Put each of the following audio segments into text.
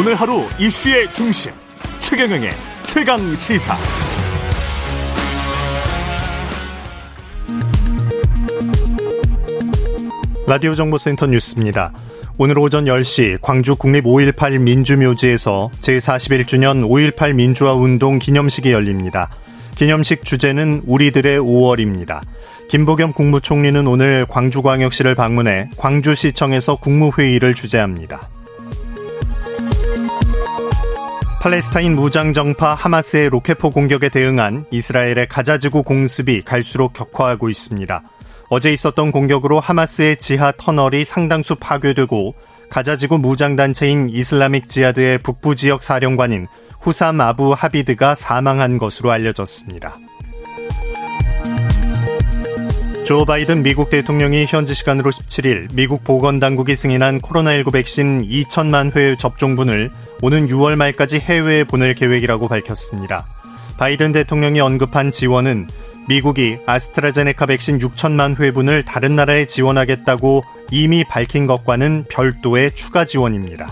오늘 하루 이슈의 중심 최경영의 최강시사. 라디오정보센터 뉴스입니다. 오늘 오전 10시 광주 국립 5.18 민주묘지에서 제41주년 5.18 민주화운동 기념식이 열립니다. 기념식 주제는 우리들의 5월입니다. 김보겸 국무총리는 오늘 광주광역시를 방문해 광주시청에서 국무회의를 주재합니다. 팔레스타인 무장정파 하마스의 로켓포 공격에 대응한 이스라엘의 가자지구 공습이 갈수록 격화하고 있습니다. 어제 있었던 공격으로 하마스의 지하 터널이 상당수 파괴되고 가자지구 무장단체인 이슬라믹 지하드의 북부지역 사령관인 후삼 아부 하비드가 사망한 것으로 알려졌습니다. 조 바이든 미국 대통령이 현지 시간으로 17일 미국 보건당국이 승인한 코로나19 백신 2천만 회 접종분을 오는 6월 말까지 해외에 보낼 계획이라고 밝혔습니다. 바이든 대통령이 언급한 지원은 미국이 아스트라제네카 백신 6천만 회분을 다른 나라에 지원하겠다고 이미 밝힌 것과는 별도의 추가 지원입니다.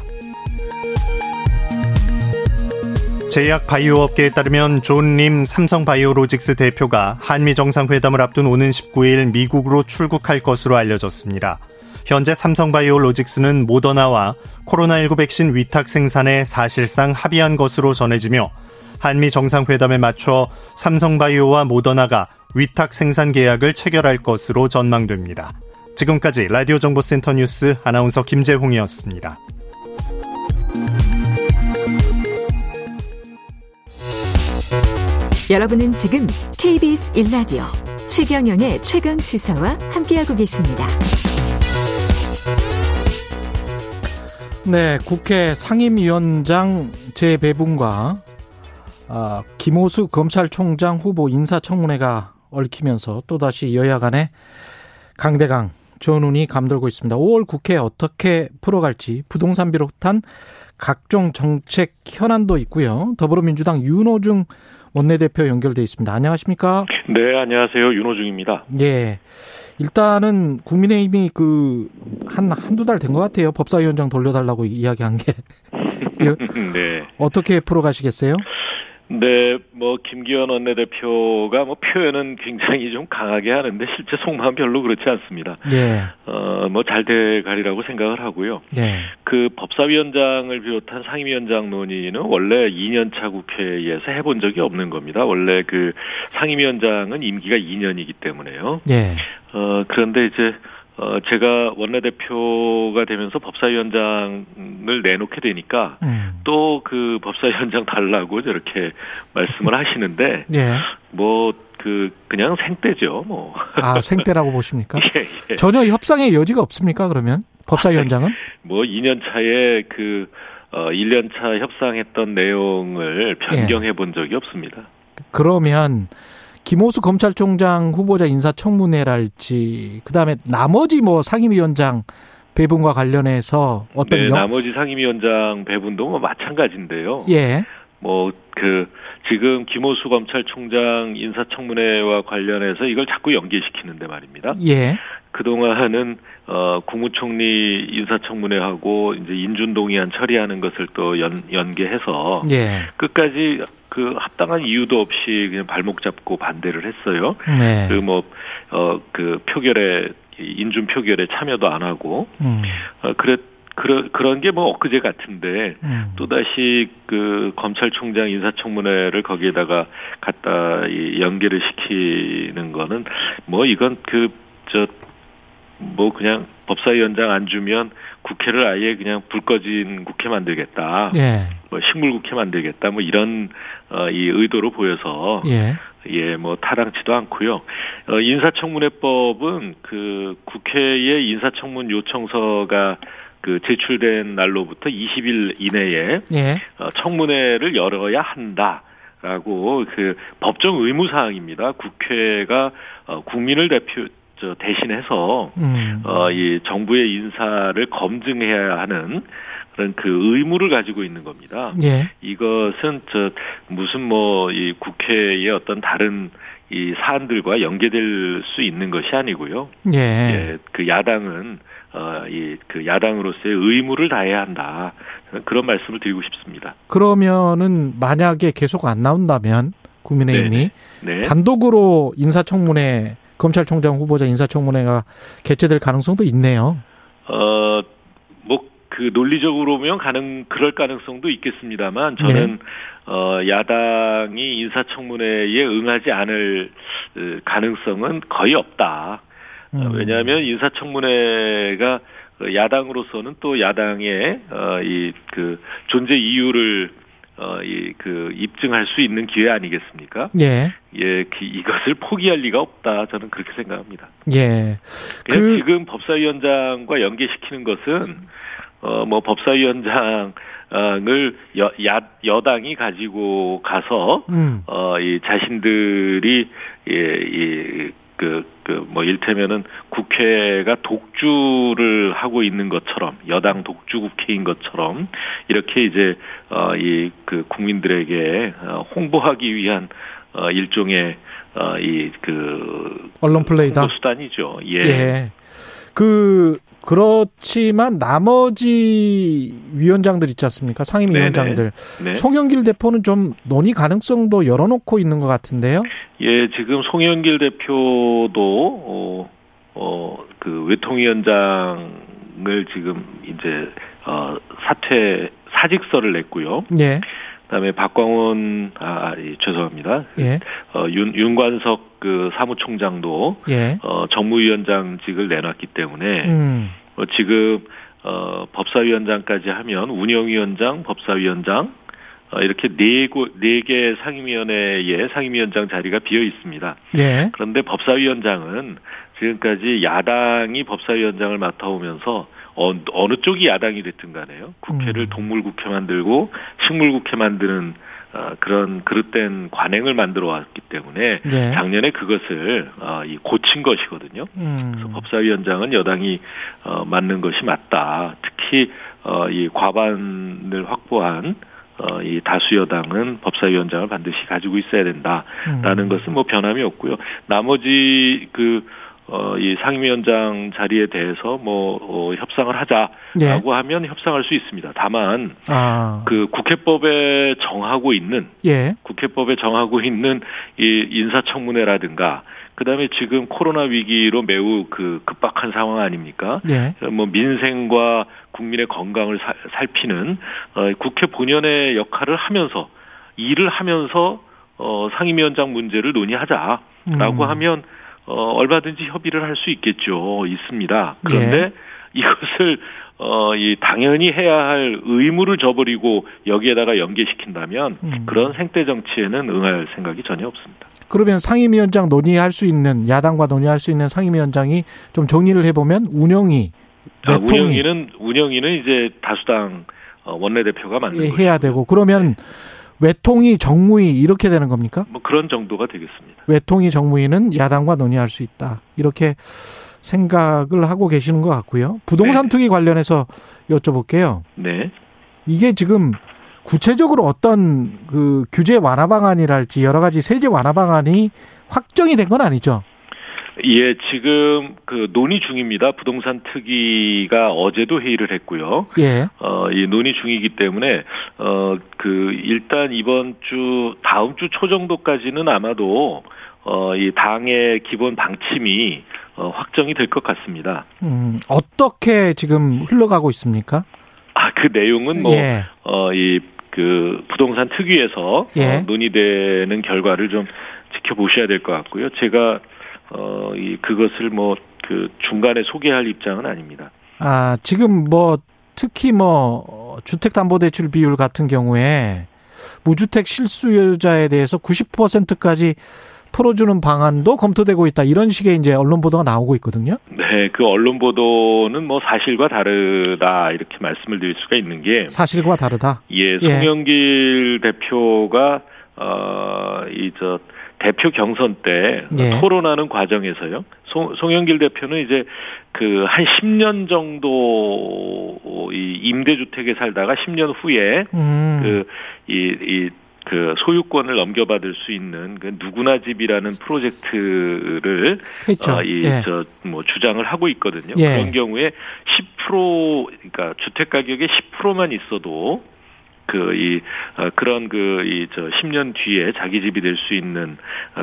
제약 바이오업계에 따르면 존 림 삼성바이오로직스 대표가 한미정상회담을 앞둔 오는 19일 미국으로 출국할 것으로 알려졌습니다. 현재 삼성바이오로직스는 모더나와 코로나19 백신 위탁 생산에 사실상 합의한 것으로 전해지며 한미정상회담에 맞춰 삼성바이오와 모더나가 위탁 생산 계약을 체결할 것으로 전망됩니다. 지금까지 라디오정보센터 뉴스 아나운서 김재홍이었습니다. 여러분은 지금 KBS 1라디오 최경영의 최강시사와 함께하고 계십니다. 네, 국회 상임위원장 재배분과 김오수 검찰총장 후보 인사청문회가 얽히면서 또다시 여야 간의 강대강 전운이 감돌고 있습니다. 5월 국회 어떻게 풀어갈지, 부동산 비롯한 각종 정책 현안도 있고요. 더불어민주당 윤호중 원내대표 연결돼 있습니다. 안녕하십니까? 네, 안녕하세요. 윤호중입니다. 예. 일단은 국민의힘이 한두 달 된 것 같아요. 법사위원장 돌려달라고 이야기한 게. 네. 어떻게 풀어가시겠어요? 네, 김기현 원내대표가 표현은 굉장히 좀 강하게 하는데 실제 속마음 별로 그렇지 않습니다. 네. 잘 돼가리라고 생각을 하고요. 네. 그 법사위원장을 비롯한 상임위원장 논의는 원래 2년차 국회에서 해본 적이 없는 겁니다. 원래 그 상임위원장은 임기가 2년이기 때문에요. 네. 그런데 이제 제가 원내대표가 되면서 법사위원장을 내놓게 되니까 또 그 법사위원장 달라고 저렇게 말씀을 하시는데 예. 그냥 생떼죠. 아, 생떼라고 보십니까? 예, 예. 전혀 협상의 여지가 없습니까? 그러면 법사위원장은? 2년 차에 1년 차 협상했던 내용을 변경해 본 적이 없습니다. 그러면 김오수 검찰총장 후보자 인사청문회랄지 그다음에 나머지 상임위원장 배분과 관련해서 어떤 나머지 상임위원장 배분도 마찬가지인데요. 예. 지금 김오수 검찰총장 인사청문회와 관련해서 이걸 자꾸 연계시키는데 말입니다. 예. 그동안은 국무총리 인사청문회하고 이제 인준동의안 처리하는 것을 또 연계해서 예. 끝까지 합당한 이유도 없이 그냥 발목 잡고 반대를 했어요. 네. 그리고 인준 표결에 참여도 안 하고 그런 게 엊그제 같은데 또다시 검찰총장 인사청문회를 거기에다가 갖다 연계를 시키는 거는 이건 그냥 법사위원장 안 주면 국회를 아예 그냥 불 꺼진 국회 만들겠다. 예. 식물 국회 만들겠다. 이런 이 의도로 보여서 타당치도 않고요. 인사청문회법은 국회에 인사청문 요청서가 제출된 날로부터 20일 이내에 청문회를 열어야 한다. 라고 법정 의무 사항입니다. 국회가 국민을 대신해서 이 정부의 인사를 검증해야 하는 그런 의무를 가지고 있는 겁니다. 예. 이것은 이 국회의 어떤 다른 이 사안들과 연계될 수 있는 것이 아니고요. 예. 예, 그 야당은 그 야당으로서의 의무를 다해야 한다. 그런 말씀을 드리고 싶습니다. 그러면은 만약에 계속 안 나온다면 국민의힘이 네. 단독으로 인사청문회, 검찰총장 후보자 인사청문회가 개최될 가능성도 있네요. 그 논리적으로 보면 그럴 가능성도 있겠습니다만 저는 네. 야당이 인사청문회에 응하지 않을 가능성은 거의 없다. 왜냐하면 인사청문회가 야당으로서는 또 야당의 존재 이유를 입증할 수 있는 기회 아니겠습니까? 예. 예, 이것을 포기할 리가 없다. 저는 그렇게 생각합니다. 예. 그냥 지금 법사위원장과 연계시키는 것은 법사위원장을 여당이 가지고 가서 이 자신들이 일테면은 국회가 독주를 하고 있는 것처럼, 여당 독주 국회인 것처럼, 이렇게 이제, 국민들에게 홍보하기 위한, 일종의, 언론 플레이다. 홍보 수단이죠. 예. 예. 그렇지만 나머지 위원장들 있지 않습니까? 상임위원장들. 네. 송영길 대표는 좀 논의 가능성도 열어놓고 있는 것 같은데요. 예, 지금 송영길 대표도 그 외통위원장을 지금 이제 사직서를 냈고요. 예. 그다음에 죄송합니다. 예. 윤관석 그 사무총장도 예. 정무위원장직을 내놨기 때문에 지금 법사위원장까지 하면 운영위원장, 법사위원장 이렇게 네 개 상임위원회의 상임위원장 자리가 비어 있습니다. 예. 그런데 법사위원장은 지금까지 야당이 법사위원장을 맡아오면서 어느 쪽이 야당이 됐든 간에요. 국회를 동물국회 만들고 식물국회 만드는 그런 그릇된 관행을 만들어 왔기 때문에 네. 작년에 그것을 고친 것이거든요. 그래서 법사위원장은 여당이 맡는 것이 맞다. 특히 이 과반을 확보한 이 다수 여당은 법사위원장을 반드시 가지고 있어야 된다라는 것은 뭐 변함이 없고요. 나머지 이 상임위원장 자리에 대해서 협상을 하자라고 예. 하면 협상할 수 있습니다. 다만 그 국회법에 정하고 있는 예. 이 인사청문회라든가 그다음에 지금 코로나 위기로 매우 그 급박한 상황 아닙니까? 예. 민생과 국민의 건강을 살피는 국회 본연의 역할을 하면서 일을 하면서 상임위원장 문제를 논의하자라고 하면. 얼마든지 협의를 할 수 있겠죠. 있습니다. 그런데 예. 이것을 당연히 해야 할 의무를 저버리고 여기에다가 연계시킨다면 그런 생태 정치에는 응할 생각이 전혀 없습니다. 그러면 상임위원장 논의할 수 있는 야당과 논의할 수 있는 상임위원장이 좀 정리를 해보면 운영위는 이제 다수당 원내대표가 맞는 거죠. 해야 되고 그러면. 네. 외통위, 정무위 이렇게 되는 겁니까? 그런 정도가 되겠습니다. 외통위, 정무위는 야당과 논의할 수 있다. 이렇게 생각을 하고 계시는 것 같고요. 부동산 네. 투기 관련해서 여쭤볼게요. 네. 이게 지금 구체적으로 어떤 그 규제 완화 방안이랄지 여러 가지 세제 완화 방안이 확정이 된 건 아니죠? 예, 지금 그 논의 중입니다. 부동산 특위가 어제도 회의를 했고요. 예. 이 논의 중이기 때문에 일단 이번 주 다음 주 초 정도까지는 아마도 이 당의 기본 방침이 확정이 될 것 같습니다. 어떻게 지금 흘러가고 있습니까? 그 내용은 예. 부동산 특위에서 예. 논의되는 결과를 좀 지켜보셔야 될 것 같고요. 제가 그것을 중간에 소개할 입장은 아닙니다. 지금 특히 주택담보대출 비율 같은 경우에 무주택 실수요자에 대해서 90%까지 풀어주는 방안도 검토되고 있다. 이런 식의 이제 언론 보도가 나오고 있거든요. 네, 그 언론 보도는 사실과 다르다. 이렇게 말씀을 드릴 수가 있는 게. 사실과 다르다? 예, 송영길 예. 대표가, 대표 경선 때 예. 토론하는 과정에서요. 송영길 대표는 이제 한 10년 정도 임대주택에 살다가 10년 후에 그 소유권을 넘겨받을 수 있는 그 누구나 집이라는 프로젝트를 주장을 하고 있거든요. 예. 그런 경우에 10% 그러니까 주택 가격의 10%만 있어도 그런 10년 뒤에 자기 집이 될 수 있는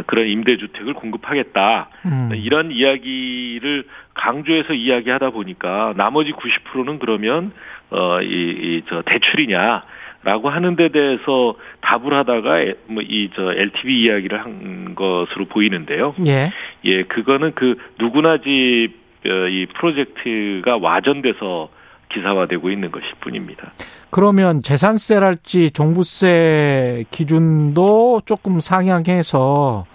그런 임대주택을 공급하겠다. 이런 이야기를 강조해서 이야기하다 보니까 나머지 90%는 그러면 대출이냐라고 하는 데 대해서 답을 하다가 LTV 이야기를 한 것으로 보이는데요. 예. 예, 그거는 그 누구나 집 이 프로젝트가 와전돼서 기사화되고 있는 것일 뿐입니다. 그러면 재산세랄지 종부세 기준도 조금 상향해서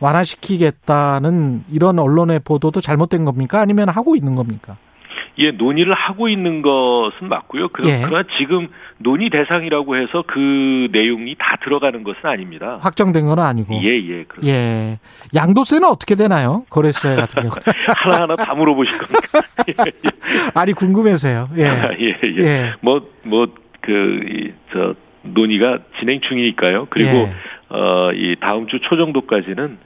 완화시키겠다는 이런 언론의 보도도 잘못된 겁니까? 아니면 하고 있는 겁니까? 예, 논의를 하고 있는 것은 맞고요. 그러나 지금 논의 대상이라고 해서 그 내용이 다 들어가는 것은 아닙니다. 확정된 건 아니고. 예, 그렇습니다. 예. 양도세는 어떻게 되나요? 거래세 같은 경우. 하나하나 다 물어보실 겁니까? 예. 아니, 궁금해서요. 예. 예. 논의가 진행 중이니까요. 그리고 이 다음 주 초 정도까지는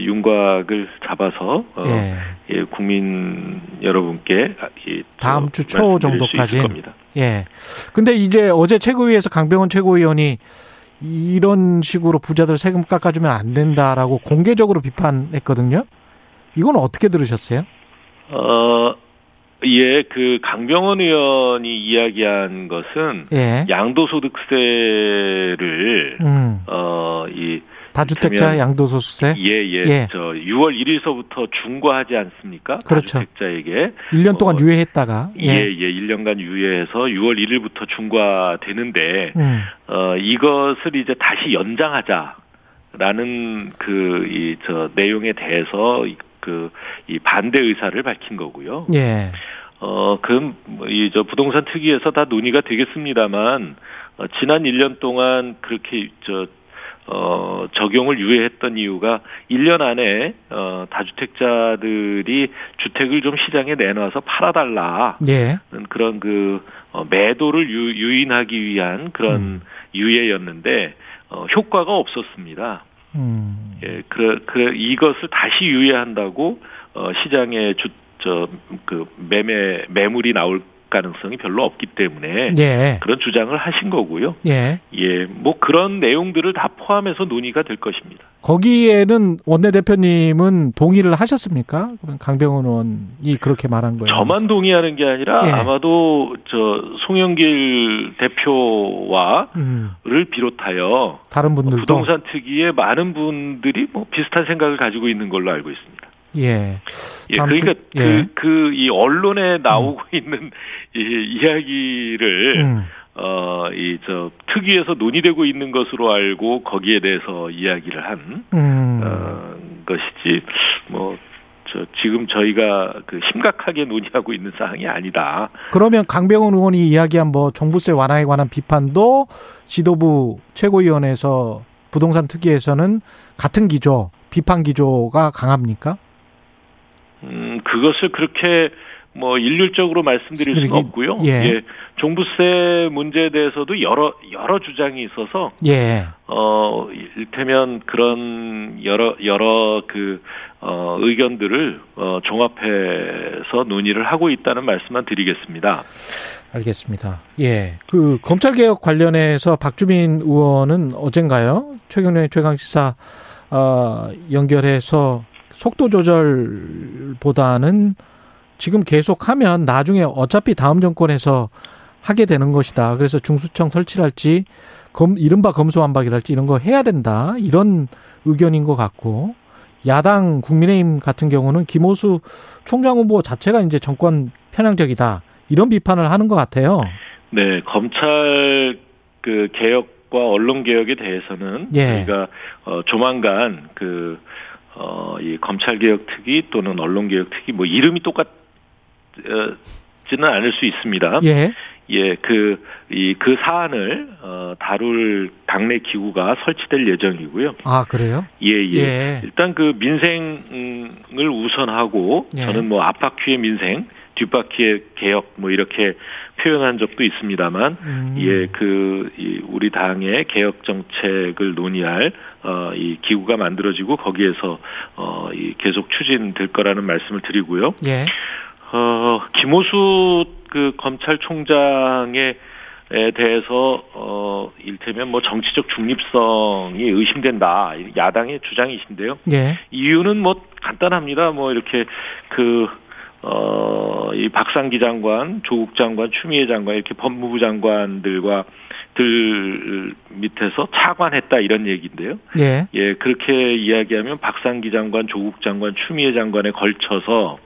윤곽을 잡아서 국민 여러분께 다음 주 초 정도까지 겁니다. 예. 근데 이제 어제 최고위에서 강병원 최고위원이 이런 식으로 부자들 세금 깎아주면 안 된다라고 공개적으로 비판했거든요. 이건 어떻게 들으셨어요? 예, 그 강병원 의원이 이야기한 것은 양도소득세를 다주택자 양도소득세 6월 1일서부터 중과하지 않습니까? 그렇죠. 다주택자에게 1년 동안 유예했다가 1년간 유예해서 6월 1일부터 중과되는데 이것을 이제 다시 연장하자라는 내용에 대해서 이 반대 의사를 밝힌 거고요. 예. 부동산 특위에서 다 논의가 되겠습니다만, 지난 1년 동안 그렇게 적용을 유예했던 이유가 1년 안에 다주택자들이 주택을 좀 시장에 내놔서 팔아달라. 예. 그런 매도를 유인하기 위한 그런 유예였는데 효과가 없었습니다. 예, 이것을 다시 유예한다고 시장에 매물이 나올 가능성이 별로 없기 때문에 그런 주장을 하신 거고요. 그런 내용들을 다 포함해서 논의가 될 것입니다. 거기에는 원내대표님은 동의를 하셨습니까? 강병원 의원이 그렇게 말한 거예요. 저만 동의하는 게 아니라 아마도 송영길 대표와를 비롯하여 다른 분들도 부동산 특위에 많은 분들이 비슷한 생각을 가지고 있는 걸로 알고 있습니다. 이 언론에 나오고 있는 이 이야기를 특위에서 논의되고 있는 것으로 알고 거기에 대해서 이야기를 한 것이지 지금 저희가 심각하게 논의하고 있는 사항이 아니다. 그러면 강병원 의원이 이야기한 종부세 완화에 관한 비판도 지도부 최고위원회에서 부동산 특위에서는 같은 기조, 비판 기조가 강합니까? 그것을 그렇게 일률적으로 말씀드릴 수는 없고요. 종부세 문제에 대해서도 여러 주장이 있어서 이를테면 그런 여러 의견들을 종합해서 논의를 하고 있다는 말씀만 드리겠습니다. 알겠습니다. 예. 검찰 개혁 관련해서 박주민 의원은 어젠가요? 최경영의 최강시사 연결해서 속도 조절보다는 지금 계속하면 나중에 어차피 다음 정권에서 하게 되는 것이다. 그래서 중수청 설치랄지 이른바 검수완박이랄지 이런 거 해야 된다. 이런 의견인 것 같고, 야당 국민의힘 같은 경우는 김오수 총장 후보 자체가 이제 정권 편향적이다. 이런 비판을 하는 것 같아요. 네, 검찰 개혁과 언론 개혁에 대해서는 저희가 조만간 이 검찰개혁특위 또는 언론개혁특위 이름이 똑같지는 않을 수 있습니다. 그 사안을 다룰 당내 기구가 설치될 예정이고요. 아, 그래요? 일단 민생을 우선하고 저는 압박 피해 민생 뒷바퀴의 개혁 뭐 이렇게 표현한 적도 있습니다만, 예, 그 우리 당의 개혁 정책을 논의할 이 기구가 만들어지고 거기에서 이 계속 추진될 거라는 말씀을 드리고요. 예. 김오수 그 검찰총장의 에 대해서 일테면 뭐 정치적 중립성이 의심된다, 야당의 주장이신데요. 예. 이유는 뭐 간단합니다. 뭐 이렇게 그 이 박상기 장관, 조국 장관, 추미애 장관 이렇게 법무부 장관들과 들 밑에서 차관했다 이런 얘기인데요. 예. 예, 그렇게 이야기하면 박상기 장관, 조국 장관, 추미애 장관에 걸쳐서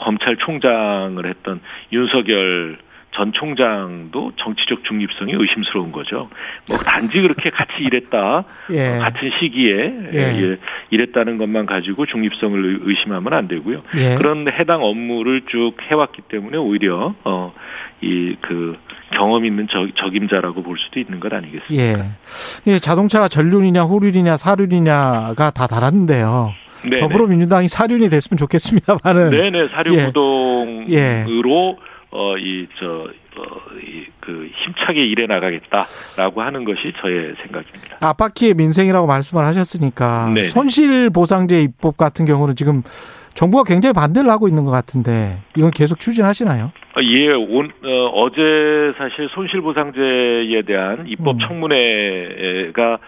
검찰총장을 했던 윤석열 전 총장도 정치적 중립성이 의심스러운 거죠. 뭐 단지 그렇게 같이 일했다, 예. 같은 시기에 예. 예, 일했다는 것만 가지고 중립성을 의심하면 안 되고요. 예. 그런데 해당 업무를 쭉 해왔기 때문에 오히려 이 그 경험 있는 적임자라고 볼 수도 있는 것 아니겠습니까? 예. 예, 자동차가 전륜이냐 후륜이냐 사륜이냐가 다 다른데요. 네네. 더불어민주당이 사륜이 됐으면 좋겠습니다만은. 네네, 사륜구동으로. 예. 예. 힘차게 일해 나가겠다라고 하는 것이 저의 생각입니다. 앞바퀴의 민생이라고 말씀을 하셨으니까. 네네. 손실보상제 입법 같은 경우는 지금 정부가 굉장히 반대를 하고 있는 것 같은데 이건 계속 추진하시나요? 예, 어제 사실 손실보상제에 대한 입법 청문회가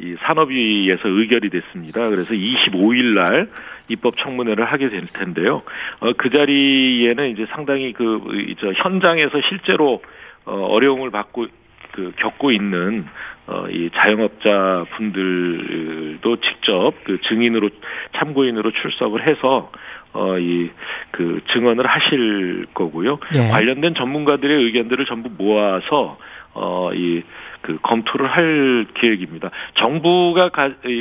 이 산업위에서 의결이 됐습니다. 그래서 25일 날 입법 청문회를 하게 될 텐데요. 그 자리에는 이제 상당히 그 현장에서 실제로 어려움을 겪고 있는 이 자영업자 분들도 직접 그 증인으로 참고인으로 출석을 해서 이 그 증언을 하실 거고요. 네. 관련된 전문가들의 의견들을 전부 모아서 이 그 검토를 할 계획입니다. 정부가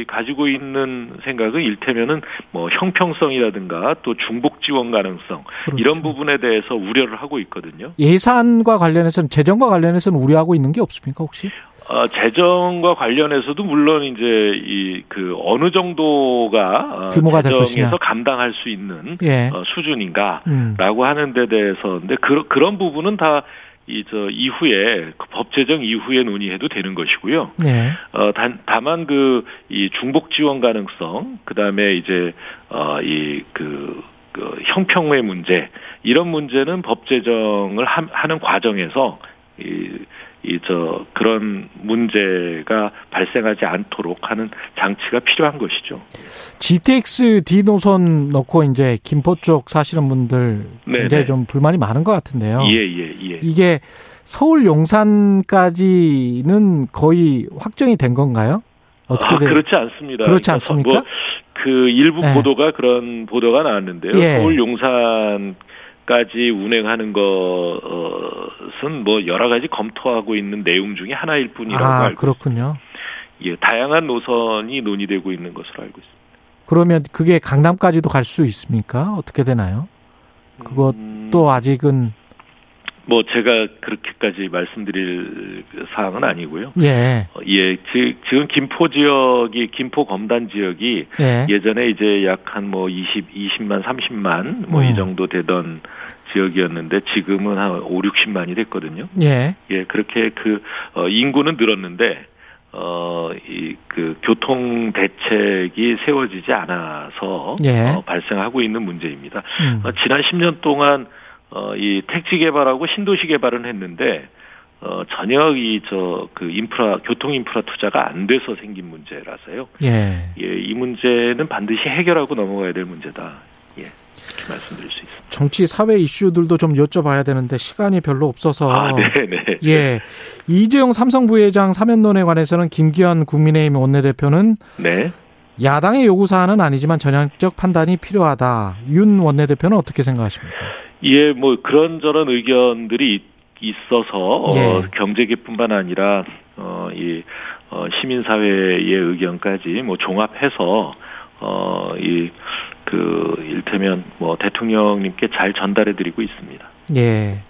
가지고 있는 생각은 일테면은 뭐 형평성이라든가 또 중복 지원 가능성 그렇죠. 이런 부분에 대해서 우려를 하고 있거든요. 예산과 관련해서는 재정과 관련해서는 우려하고 있는 게 없습니까 혹시? 재정과 관련해서도 물론 이제 이 그 어느 정도가 규모가 될 것이냐 감당할 수 있는 예. 수준인가라고 하는 데 대해서 근데 그런 부분은 다 이후에 그 법 제정 이후에 논의해도 되는 것이고요. 네. 다만 그 이 중복 지원 가능성, 그다음에 이제 이 그 형평의 문제 이런 문제는 법 제정을 하는 과정에서 그런 문제가 발생하지 않도록 하는 장치가 필요한 것이죠. GTX D 노선 넣고 이제 김포 쪽 사시는 분들 굉장히 좀 불만이 많은 것 같은데요. 예. 이게 서울 용산까지는 거의 확정이 된 건가요? 어떻게 그렇지 않습니다. 그렇지 않습니까? 뭐 그 일부 보도가 그런 보도가 나왔는데요. 예. 서울 용산 까지 운행하는 것은 뭐 여러 가지 검토하고 있는 내용 중에 하나일 뿐이라고 알고 그렇군요. 있습니다. 예, 다양한 노선이 논의되고 있는 것으로 알고 있습니다. 그러면 그게 강남까지도 갈 수 있습니까? 어떻게 되나요? 그것도 아직은 뭐 제가 그렇게까지 말씀드릴 사항은 아니고요. 예. 예, 지금 김포 지역이 김포 검단 지역이 예. 예전에 이제 약 한 뭐 20만 30만 뭐 이 정도 되던 지역이었는데 지금은 한 5, 60만이 됐거든요. 예. 예, 그렇게 그 인구는 늘었는데 이 그 교통 대책이 세워지지 않아서 예. 발생하고 있는 문제입니다. 지난 10년 동안 이 택지 개발하고 신도시 개발은 했는데, 전혀 인프라, 교통 인프라 투자가 안 돼서 생긴 문제라서요. 예. 예, 이 문제는 반드시 해결하고 넘어가야 될 문제다. 예. 이렇게 말씀드릴 수 있습니다. 정치, 사회 이슈들도 좀 여쭤봐야 되는데, 시간이 별로 없어서. 네네. 예. 이재용 삼성 부회장 사면론에 관해서는 김기현 국민의힘 원내대표는. 네. 야당의 요구사안은 아니지만 전향적 판단이 필요하다. 윤 원내대표는 어떻게 생각하십니까? 예, 뭐 그런저런 의견들이 있어서 예. 경제계뿐만 아니라 이 시민사회의 의견까지 뭐 종합해서 이 그 일테면 뭐 대통령님께 잘 전달해드리고 있습니다. 예,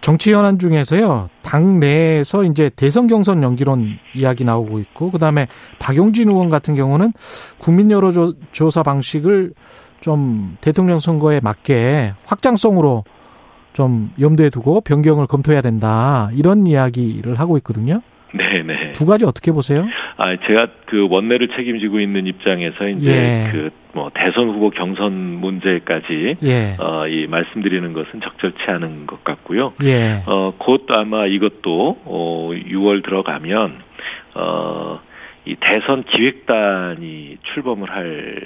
정치 현안 중에서요 당 내에서 이제 대선 경선 연기론 이야기 나오고 있고 그 다음에 박용진 의원 같은 경우는 국민 여론조사 방식을 좀 대통령 선거에 맞게 확장성으로 좀 염두에 두고 변경을 검토해야 된다. 이런 이야기를 하고 있거든요. 네네. 두 가지 어떻게 보세요? 제가 그 원내를 책임지고 있는 입장에서 이제 예. 그 뭐 대선 후보 경선 문제까지 예. 이 말씀드리는 것은 적절치 않은 것 같고요. 예. 곧 아마 이것도 6월 들어가면 이 대선 기획단이 출범을 할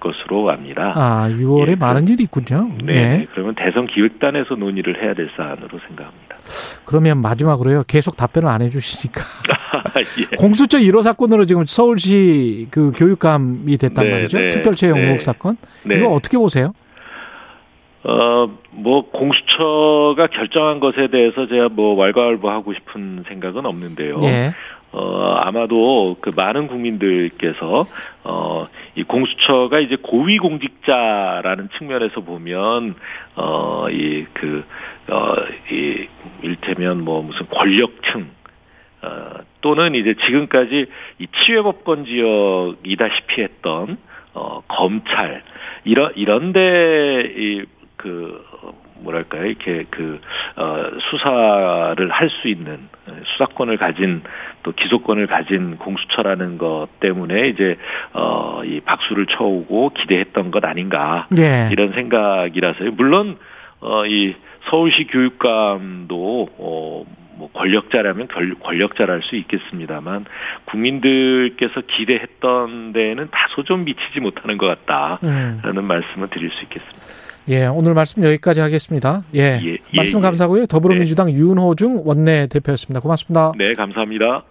것으로 압니다. 6월에 예, 많은 일이 있군요. 네. 예. 그러면 대선 기획단에서 논의를 해야 될 사안으로 생각합니다. 그러면 마지막으로요. 계속 답변을 안 해주시니까. 예. 공수처 1호 사건으로 지금 서울시 그 교육감이 됐단 네, 말이죠. 네, 특별채용 의혹 네. 사건. 네. 이거 어떻게 보세요? 뭐 공수처가 결정한 것에 대해서 제가 뭐 왈가왈부하고 싶은 생각은 없는데요. 예. 아마도 그 많은 국민들께서, 이 공수처가 이제 고위공직자라는 측면에서 보면, 일테면 뭐 무슨 권력층, 또는 이제 지금까지 이 치외법권 지역이다시피 했던, 검찰, 이런데, 뭐랄까요, 이렇게 수사를 할 수 있는 수사권을 가진 또 기소권을 가진 공수처라는 것 때문에 이제 이 박수를 쳐오고 기대했던 것 아닌가 네. 이런 생각이라서요. 물론 이 서울시 교육감도 뭐 권력자라면 권력자랄 수 있겠습니다만 국민들께서 기대했던 데에는 다소 좀 미치지 못하는 것 같다라는 말씀을 드릴 수 있겠습니다. 예, 오늘 말씀 여기까지 하겠습니다. 예, 말씀 감사하고요. 더불어민주당 네. 윤호중 원내대표였습니다. 고맙습니다. 네, 감사합니다.